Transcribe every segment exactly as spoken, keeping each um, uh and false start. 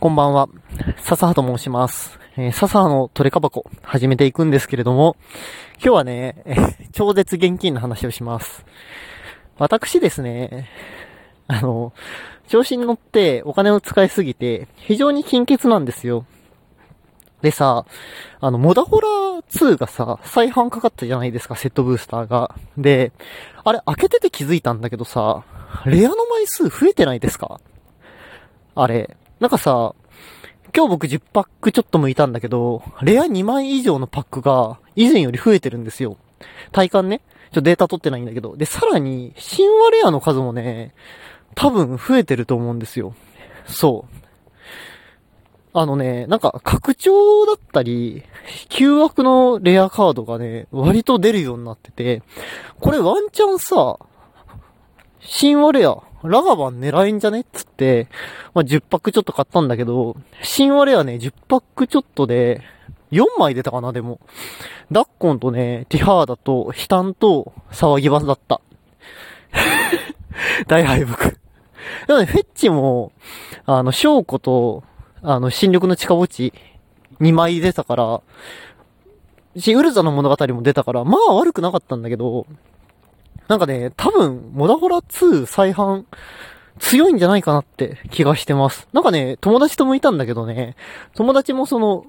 こんばんは、笹葉と申します。えー、笹葉のトレカ箱始めていくんですけれども、今日はね、えー、超絶現金の話をします。私ですね、あの、調子に乗ってお金を使いすぎて、非常に貧血なんですよ。でさ、あの、モダホラツーがさ、再販かかったじゃないですか、セットブースターが。で、あれ開けてて気づいたんだけどさ、レアの枚数増えてないですか？あれ。なんかさ、今日僕じゅうパックちょっと剥いたんだけど、レアにまい以上のパックが以前より増えてるんですよ。体感ね。ちょっとデータ取ってないんだけど。で、さらに、神話レアの数もね、多分増えてると思うんですよ。そう。あのね、なんか拡張だったり、旧枠のレアカードがね、割と出るようになってて、これワンチャンさ、神話レア。ラガバン狙えんじゃねっつって、まあ、じゅうパックちょっと買ったんだけど、神話レアね、じゅうパックちょっとで、よんまい出たかな、でも。ダッコンとね、ティハーダと、ヒタンと、騒ぎバスだった。大敗北。でもね、フェッチも、あの、ショウコと、あの、新緑の近墓地、にまい出たから、し、ウルザの物語も出たから、まあ悪くなかったんだけど、なんかね、多分、モダホラツー再販、強いんじゃないかなって気がしてます。なんかね、友達ともいたんだけどね、友達もその、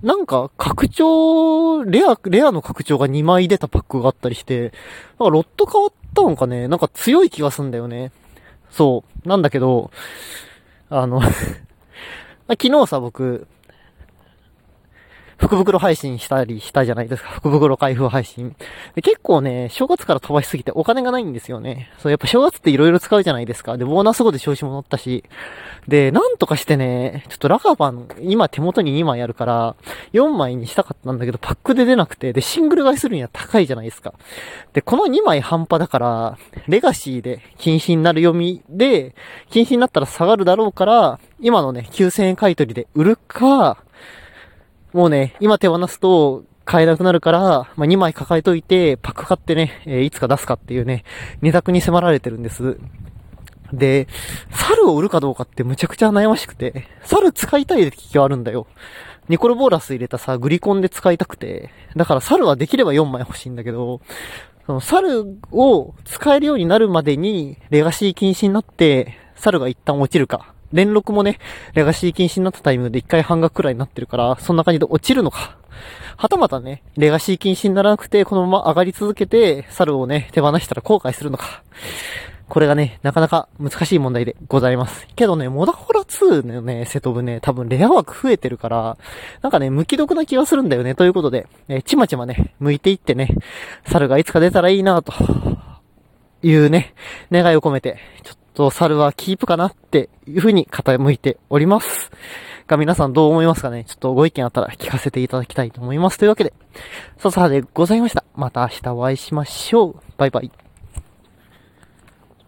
なんか、拡張、レア、レアの拡張がにまい出たパックがあったりして、なんかロット変わったのかね、なんか強い気がすんだよね。そう。なんだけど、あの、昨日さ、僕、福袋配信したりしたじゃないですか。福袋開封配信。で結構ね、正月から飛ばしすぎてお金がないんですよね。そう、やっぱ正月って色々使うじゃないですか。で、ボーナス後で調子も乗ったし。で、なんとかしてね、ちょっとラガバン、今手元ににまいあるから、よんまいにしたかったんだけど、パックで出なくて、で、シングル買いするには高いじゃないですか。で、このにまい半端だから、レガシーで禁止になる読みで、禁止になったら下がるだろうから、今のね、きゅうせんえん買い取りで売るか、もうね、今手放すと買えなくなるから、まあ、にまい抱えといて、パック買ってね、えー、いつか出すかっていうね、二択に迫られてるんです。で、猿を売るかどうかってむちゃくちゃ悩ましくて、猿使いたい気があるんだよ。ニコロボーラス入れたさ、グリコンで使いたくて、だから猿はできればよんまい欲しいんだけど、その猿を使えるようになるまでに、レガシー禁止になって、猿が一旦落ちるか。連録もね、レガシー禁止になったタイミングで一回半額くらいになってるから、そんな感じで落ちるのか。はたまたね、レガシー禁止にならなくて、このまま上がり続けて、猿をね、手放したら後悔するのか。これがね、なかなか難しい問題でございます。けどね、モダホラツーのね、セトブね、多分レア枠増えてるから、なんかね、無気力な気がするんだよね。ということで、え、ちまちまね、向いていってね、猿がいつか出たらいいなと、いうね、願いを込めて、ちょっとと猿はキープかなっていう風に傾いておりますが、皆さんどう思いますかね。ちょっとご意見あったら聞かせていただきたいと思います。というわけで笹葉でございました。また明日お会いしましょう。バイバイ。